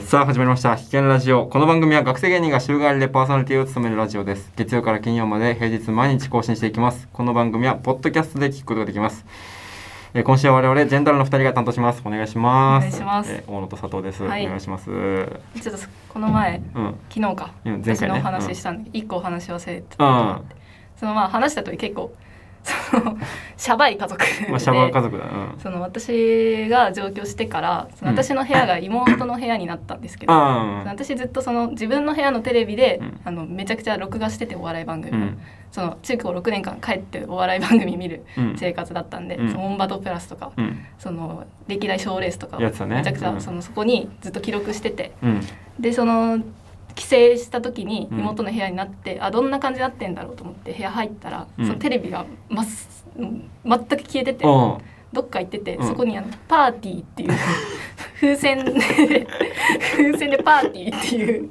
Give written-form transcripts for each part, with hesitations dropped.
さあ始まりました必見ラジオ。この番組は学生芸人が週替わりでパーソナリティを務めるラジオです。月曜から金曜まで平日毎日更新していきます。この番組はポッドキャストで聞くことができます。今週は我々ジェンダルの2人が担当します。お願いします。大野と佐藤です、はい、お願いします。ちょっとこの前、昨日か、前回ね、私のお話したんで、1個お話忘れてた、その話したとき結構シャバい家族で、シャバい家族だ、その私が上京してからその私の部屋が妹の部屋になったんですけど、私ずっとその自分の部屋のテレビで、めちゃくちゃ録画しててお笑い番組、その中高6年間帰ってお笑い番組見る生活だったんで、そのオンバトプラスとか、その歴代賞レースとかをめちゃくちゃ そこにずっと記録してて、でその帰省した時に妹の部屋になって、どんな感じになってんだろうと思って部屋入ったら、そのテレビが全く消えてて、どっか行ってて、そこにパーティーっていう風船でパーティーっていう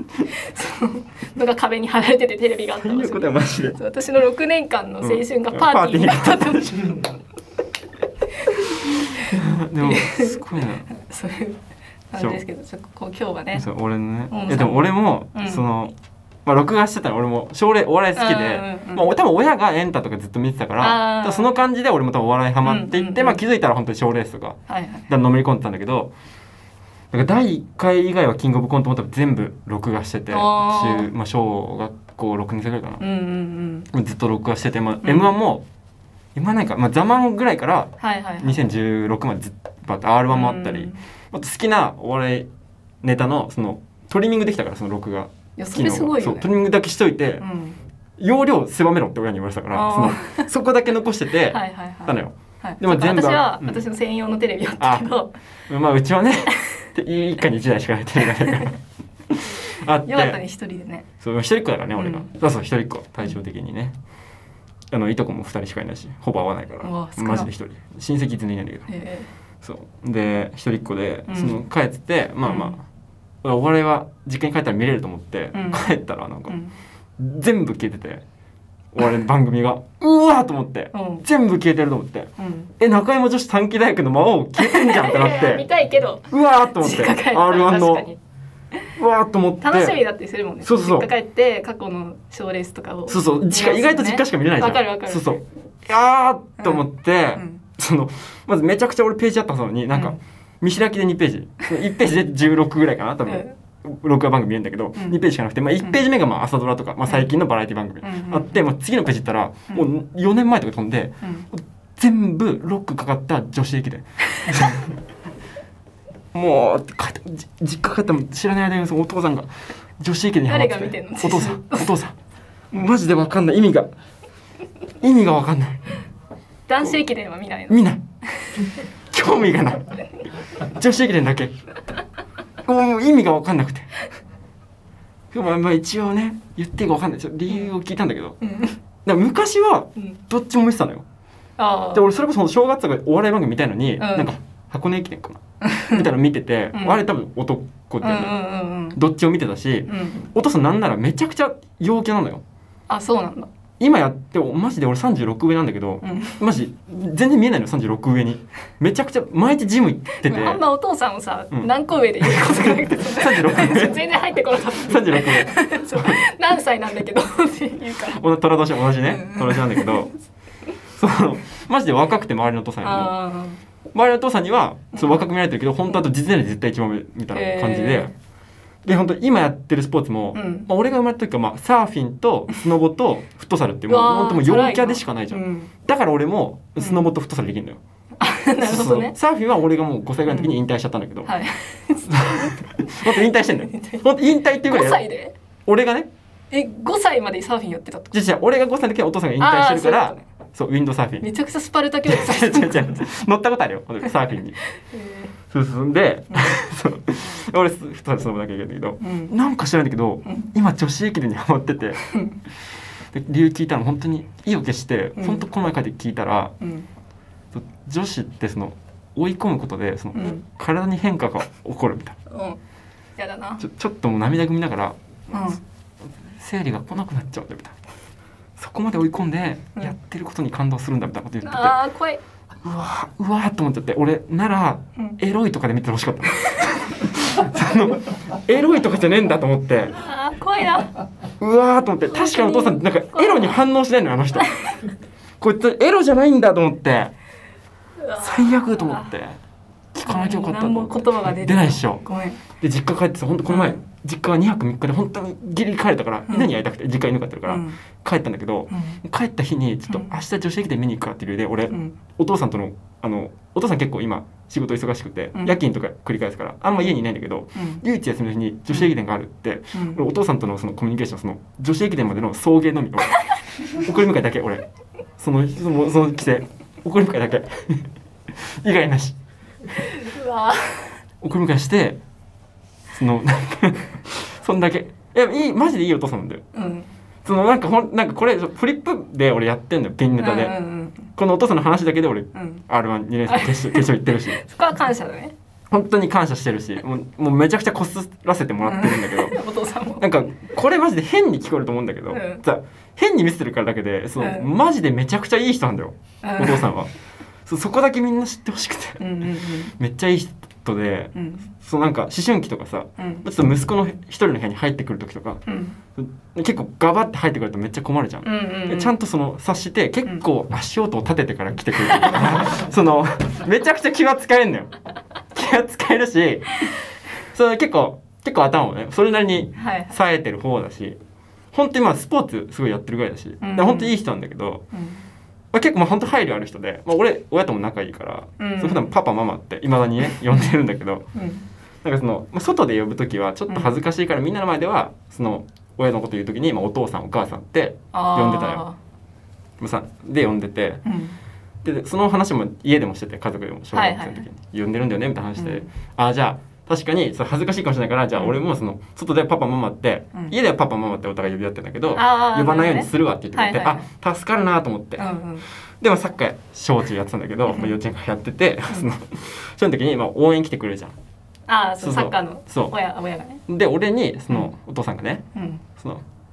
そののが壁に貼られててテレビがあった場所で、私の6年間の青春がパーティーになったと思って、でもすごいなそういうなんですけど、ちょっとこう今日はね、俺のね、でも俺も、その録画してたら俺もお笑い好きで、多分親がエンタとかずっと見てたから、その感じで俺も多分お笑いハマっていって、気づいたら本当に賞レースとか、のめり込んでたんだけど、なんか第1回以外はキングオブコントも多分全部録画してて、小学校6年生ぐらいかな、ずっと録画してて、M1 も今なんかザマンぐらいから2016までずっと R1 もあったり。好きなお笑いネタのそのトリミングできたから、その録画機能が、トリミングだけしといて、容量狭めろって親に言われてたから、 そこだけ残しててたのよ。でも全部私の専用のテレビだったけど、うちはね一家に1台しかテレビがないからあって、よかったね、一人でね。そう、一人っ子だからね俺が、そう一人っ子、対照的にね、いとこも2人しかいないし、ほぼ会わないから、マジで一人、親戚全然いないんだけど、そうで一人っ子で、その帰ってて、お笑いは実家に帰ったら見れると思って、帰ったらなんか、全部消えてて、お笑いの番組がうわーと思って、全部消えてると思って、中山女子短期大学の魔王消えてんじゃんってなって見たいけど、うわーと思って R1 のうわーと思って、楽しみだってするもんね。そうそう、実家帰って過去の賞レースとかを、そうそう、意外と実家しか見れないじゃん。わかるわかる。そうそう、あーと思って、そのまずめちゃくちゃ俺ページあったのに、なんか見開きで2ページ、1ページで16ぐらいかな多分、録画番組見るんだけど、2ページしかなくて、1ページ目が朝ドラとか、最近のバラエティ番組あって、次のページ行ったらもう4年前とか飛んで、全部ロックかかった女子駅伝もう実家帰ったも知らない間にお父さんが女子駅伝にハマってて、お父さんマジで分かんない、意味が分かんない。男子駅伝は見ないの？見ない。興味がない。女子駅伝だけ。もう意味が分かんなくて。でも一応ね、言っていいか分かんない。理由を聞いたんだけど。だ昔はどっちも見てたのよ。で俺それこそ正月とかお笑い番組見たいのに、なんか箱根駅伝かなみたいなの見てて、あれ多分男ってどっちも見てたし、お父さんなんならめちゃくちゃ陽気なのよ。あ、そうなんだ。今やってもマジで俺36上なんだけど、マジ全然見えないの36上に。めちゃくちゃ毎日ジム行ってて、あんまお父さんをさ、何個上で言うことがなくて36上全然入ってこなかった。36上何歳なんだけどって言うから、虎年同じね、虎年なんだけど、そうマジで若くて、周りのお父さんよりも周りのお父さんにはそう若く見られてるけど、本当は実年齢絶対一番上みたいな感じで、で本当今やってるスポーツも、俺が生まれた時はサーフィンとスノボとフットサルってもう本当もう陽キャでしかないじゃん、だから俺もスノボとフットサルできるのよ。なるほどね。サーフィンは俺がもう5歳ぐらいの時に引退しちゃったんだけど、本当引退してんのよ。本当引退っていうぐらい5歳で俺がね、5歳までサーフィンやってたってこと？じゃあ俺が5歳の時はお父さんが引退してるから、そうウィンドサーフィンめちゃくちゃスパルタ教育されてた乗ったことあるよサーフィンに。進んで、俺2人そのだけだけど、なんか知らないんだけど、今女子駅伝にハマってて、理由聞いたの本当に意を決して、本当この前帰って聞いたら、女子ってその追い込むことでその、体に変化が起こるみたいな。やだな。ちょっともう涙ぐみながら、生理が来なくなっちゃうんだみたいな。そこまで追い込んでやってることに感動するんだみたいなこと言ってて。あー怖い。うわーと思っちゃって、俺ならエロいとかで見てほしかったエロいとかじゃねえんだと思って怖いなうわーと思って、確かにお父さんなんかエロに反応しないのよあの人こいつエロじゃないんだと思って最悪と思って聞かなきゃよかったと思って、何も言葉が出ないっしょ。ごめんで実家帰ってさ、本当この前、うん、実家は2泊3日で本当にギリギリ帰れたから、うん、犬に会いたくて実家犬飼ってるから、うん、帰ったんだけど、うん、帰った日にちょっと明日女子駅伝見に行くかっていう理由で俺、うん、お父さんとのお父さん結構今仕事忙しくて、うん、夜勤とか繰り返すからあんま家にいないんだけど、うん、唯一休みの日に女子駅伝があるって、うん、俺お父さんとのそのコミュニケーション、その女子駅伝までの送迎のみ送り迎えだけ、俺その帰省送り迎えだけ以外なしうわ送り迎えしてそんだけ。いいマジでいいお父さんなんだよ、うん、なんかこれフリップで俺やってんのよ、ピンネタで、うんうんうん、このお父さんの話だけで俺、うん、R12 年生決勝行ってるしそこは感謝だね、本当に感謝してるし、もうめちゃくちゃこすらせてもらってるんだけど、うん、お父さんもなんかこれマジで変に聞こえると思うんだけど、うん、変に見せてるからだけでうん、マジでめちゃくちゃいい人なんだよ、うん、お父さんはそこだけみんな知ってほしくて、うんうんうん、めっちゃいい人で、うん、なんか思春期とかさ、うん、ちょっと息子の一人の部屋に入ってくる時とか、うん、結構ガバって入ってくるとめっちゃ困るじゃん、うんうんうん、でちゃんと察して結構足音を立ててから来てくるとか、うん、めちゃくちゃ気は使えんのよ気は使えるし結構頭をねそれなりに冴えてる方だし、はい、本当にまあスポーツすごいやってるぐらいだし、うんうん、本当にいい人なんだけど、うんまあ、結構まあ本当配慮ある人で、まあ、俺親とも仲いいから、うん、普段パパママっていまだにね呼んでるんだけど、うん、なんかまあ、外で呼ぶときはちょっと恥ずかしいから、うん、みんなの前では親のこと言うときに、まあ、お父さんお母さんって呼んでたよで呼んでて、うん、でその話も家でもしてて、家族でも小学生の時に、はいはい、呼んでるんだよねみたいな話して、うん、じゃあ確かに恥ずかしいかもしれないからじゃあ俺も外でパパママって、うん、家ではパパママってお互い呼び合ってるんだけど、呼ばないようにするわって言ってくれて、はいはいはい、あ助かるなと思って、うんうん、でもサッカー小中やってたんだけど、まあ、幼稚園からやってて、うん、その時にまあ応援来てくれるじゃん、サッカーの親がね、で俺にお父さんがね、うん、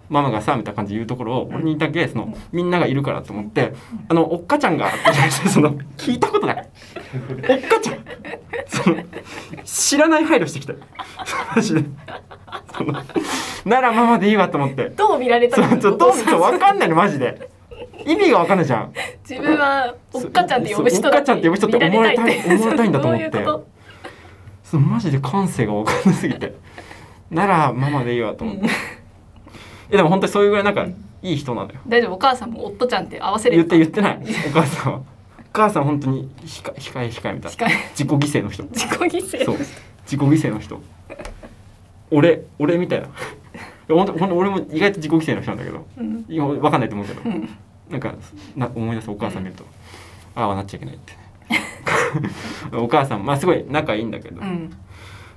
ママがさみたいな感じで言うところを、うん、俺にだけうん、みんながいるからと思って、うん、おっかちゃんが聞いたことないおっかちゃん知らない配慮してきたならママでいいわと思って、どう見られたの分かんないのマジで意味が分かんないじゃん、自分はおっかちゃんって呼ぶ人だって思われたいんだと思って、マジで感性が分かんなすぎてならママでいいわと思って、うん、でも本当にそういうぐらいなんかいい人なのよ。大丈夫、お母さんもおっとちゃんって合わせれるか言ってないお母さんは本当に控えみたいな自己犠牲の人そう自己犠牲の人俺みたいな本当俺も意外と自己犠牲の人なんだけど、うん、今分かんないと思うけど、うん、なんか思い出すお母さん見ると、うん、ああなっちゃいけないってお母さんまあすごい仲いいんだけど、うん、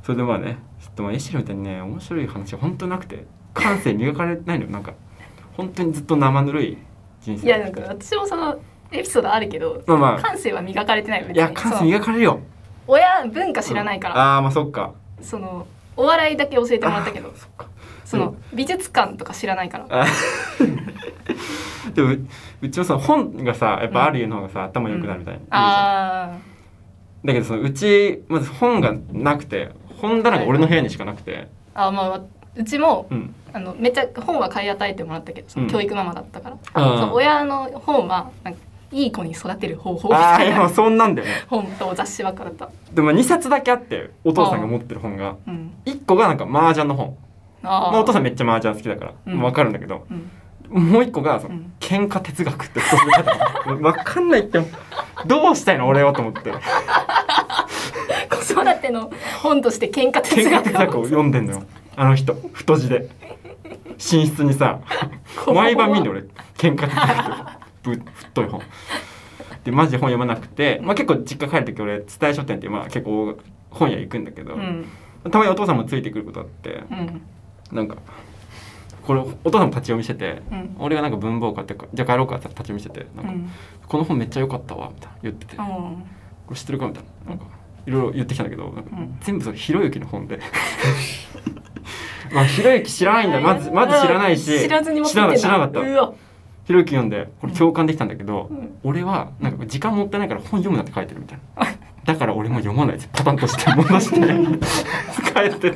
それでまあねちょっとまあエシロみたいにね面白い話は本当なくて感性磨かれないのよ、なんか本当にずっと生ぬるい人生。いやなんか私もエピソードあるけど、まあまあ、感性は磨かれてないよね。いや感性磨かれるよ。親文化知らないから、うん、まあそっか、お笑いだけ教えてもらったけど、そっか、うん、美術館とか知らないからでもうちも本がさやっぱある家の方がさ、うん、頭良くなるみたいな、うん、だけどうちまず本がなくて、本棚が俺の部屋にしかなくて、はい、まあうちも、うん、めっちゃ本は買い与えてもらったけど、教育ママだったから、うん、親の本はなんかいい子に育てる方法みたいな、そんなんだよね本と雑誌ばっかだった。でも2冊だけあって、お父さんが持ってる本が、うん、1個がなんか麻雀の本、まあ、お父さんめっちゃ麻雀好きだから、うん、分かるんだけど、うん、もう1個が喧嘩哲学って分かんないってどうしたいの俺はと思って子育ての本として喧嘩哲学を読んでんのよあの人、太字で寝室にさ毎晩見んで俺喧嘩哲学太い本でマジで本読まなくて、まあ、結構実家帰る時俺伝え書店ってまあ結構本屋行くんだけど、うん、たまにお父さんもついてくることあって、うん、なんかこれお父さんも立ち読みしてて、うん、俺がなんか文房買ってじゃあ帰ろうかって立ち読みしててなんか、うん、この本めっちゃ良かったわみたいな言ってて、うん、これ知ってるかみたいな、なんかいろいろ言ってきたんだけど、なんか全部ひろゆきの本でひろゆき知らないんだ、まず知らないし知らなかったうわひろゆき読んでこれ共感できたんだけど、うん、俺はなんか時間もったいないから本読むなって書いてるみたいなだから俺も読まないです。パタンとして戻して帰って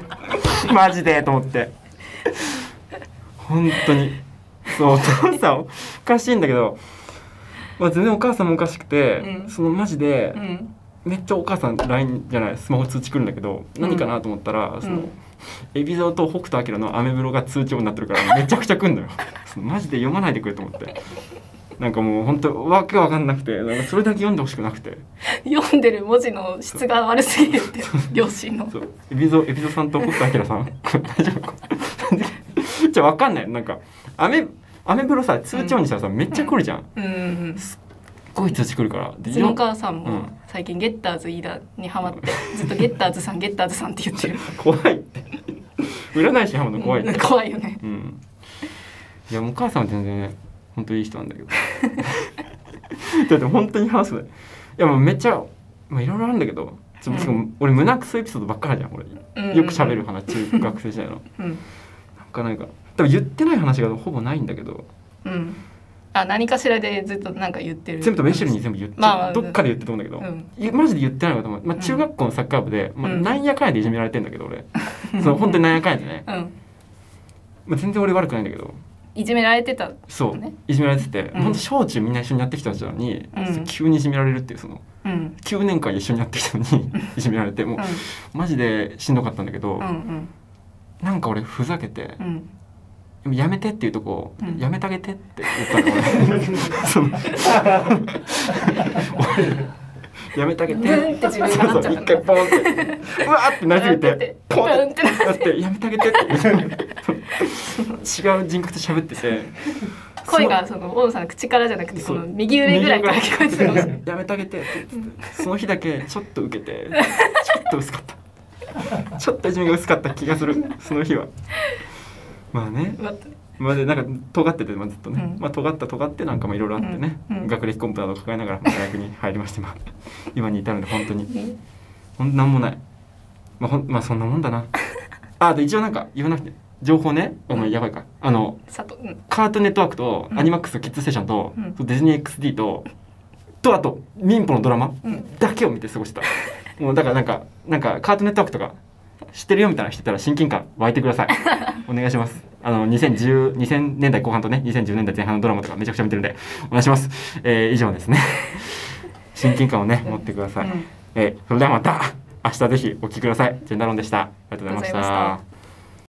マジでと思って本当にそう。お父さんおかしいんだけど、まあ、全然お母さんもおかしくて、うん、そのマジで、うん、めっちゃお母さん LINE じゃないスマホ通知来るんだけど、うん、何かなと思ったら、うん、その海老蔵と北斗晶のアメブロが通知音になってるからめちゃくちゃ来るんだよマジで読まないでくれと思ってなんかもう本当わけわかんなくて、なんかそれだけ読んでほしくなくて読んでる文字の質が悪すぎるって両親の海老蔵さんと北斗晶さん大丈夫じゃあわかんない。なんかアメブロさ通知音にしたらさ、うん、めっちゃ来るじゃん、うんうん、すっごい通知来るから。うちのお母さんも最近ゲッターズ飯田にハマってずっとゲッターズさんゲッターズさんって言ってる怖いって占い師ハマるの怖いって怖いよね、うん、いやお母さんは全然ね本当にいい人なんだけどだって本当に話すね。いやもうめっちゃいろいろあるんだけど、ちょっと俺胸くそエピソードばっかりじゃん俺、うんうん、よく喋る話中学生時代の、うん、なんか多分言ってない話がほぼないんだけど、うん、あ何かしらでずっとなんか言ってる全部とメシェルに全部言って、まあまあ、どっかで言ってると思うんだけど、うん、マジで言ってないのかと思う、まあ、中学校のサッカー部で、うんまあ、なんやかんやでいじめられてんだけど俺その本当になんやかんやでね、うんまあ、全然俺悪くないんだけどいじめられてた、ね、そういじめられてて、うん、本当小中みんな一緒にやってきた人なのに、うん、急にいじめられるっていうその、うん、9年間一緒にやってきたのにいじめられてもう、うん、マジでしんどかったんだけど、うんうん、なんか俺ふざけて、うんやめてっていうとこを、うん、やめてあげてって言ったのやめてあげてって自分がなっちゃったの。そうそう一回ポンってうわーってなじめてポンってなってやめてあげてって違う人格と喋ってて声がその大野さんの口からじゃなくてその右上ぐらいから聞こえてたのやめてあげてって言ってその日だけちょっと受けてちょっと薄かったちょっといじめが薄かった気がするその日は。まあね、まあ、でなんか尖ってて、まあ、ずっとね、うんまあ、尖ってなんかもいろいろあってね、うんうん、学歴コンプなどを抱えながら大学に入りまして、まあ、今に至るので本当になんもない、まあまあ、そんなもんだなあ。で一応なんか言わなくて情報ね、うん、やばいかうん、カートゥーンネットワークとアニマックスとキッズステーションと、うん、ディズニー XD とあと民放のドラマだけを見て過ごしてた、うん、もうだからなんかカートゥーンネットワークとか知ってるよみたいな人いたら親近感湧いてくださいお願いします。2000年代後半とね2010年代前半のドラマとかめちゃくちゃ見てるんでお願いします、以上ですね親近感をね持ってください、それではまた明日ぜひお聞きください。ジェンダロンでした。ありがとうございました。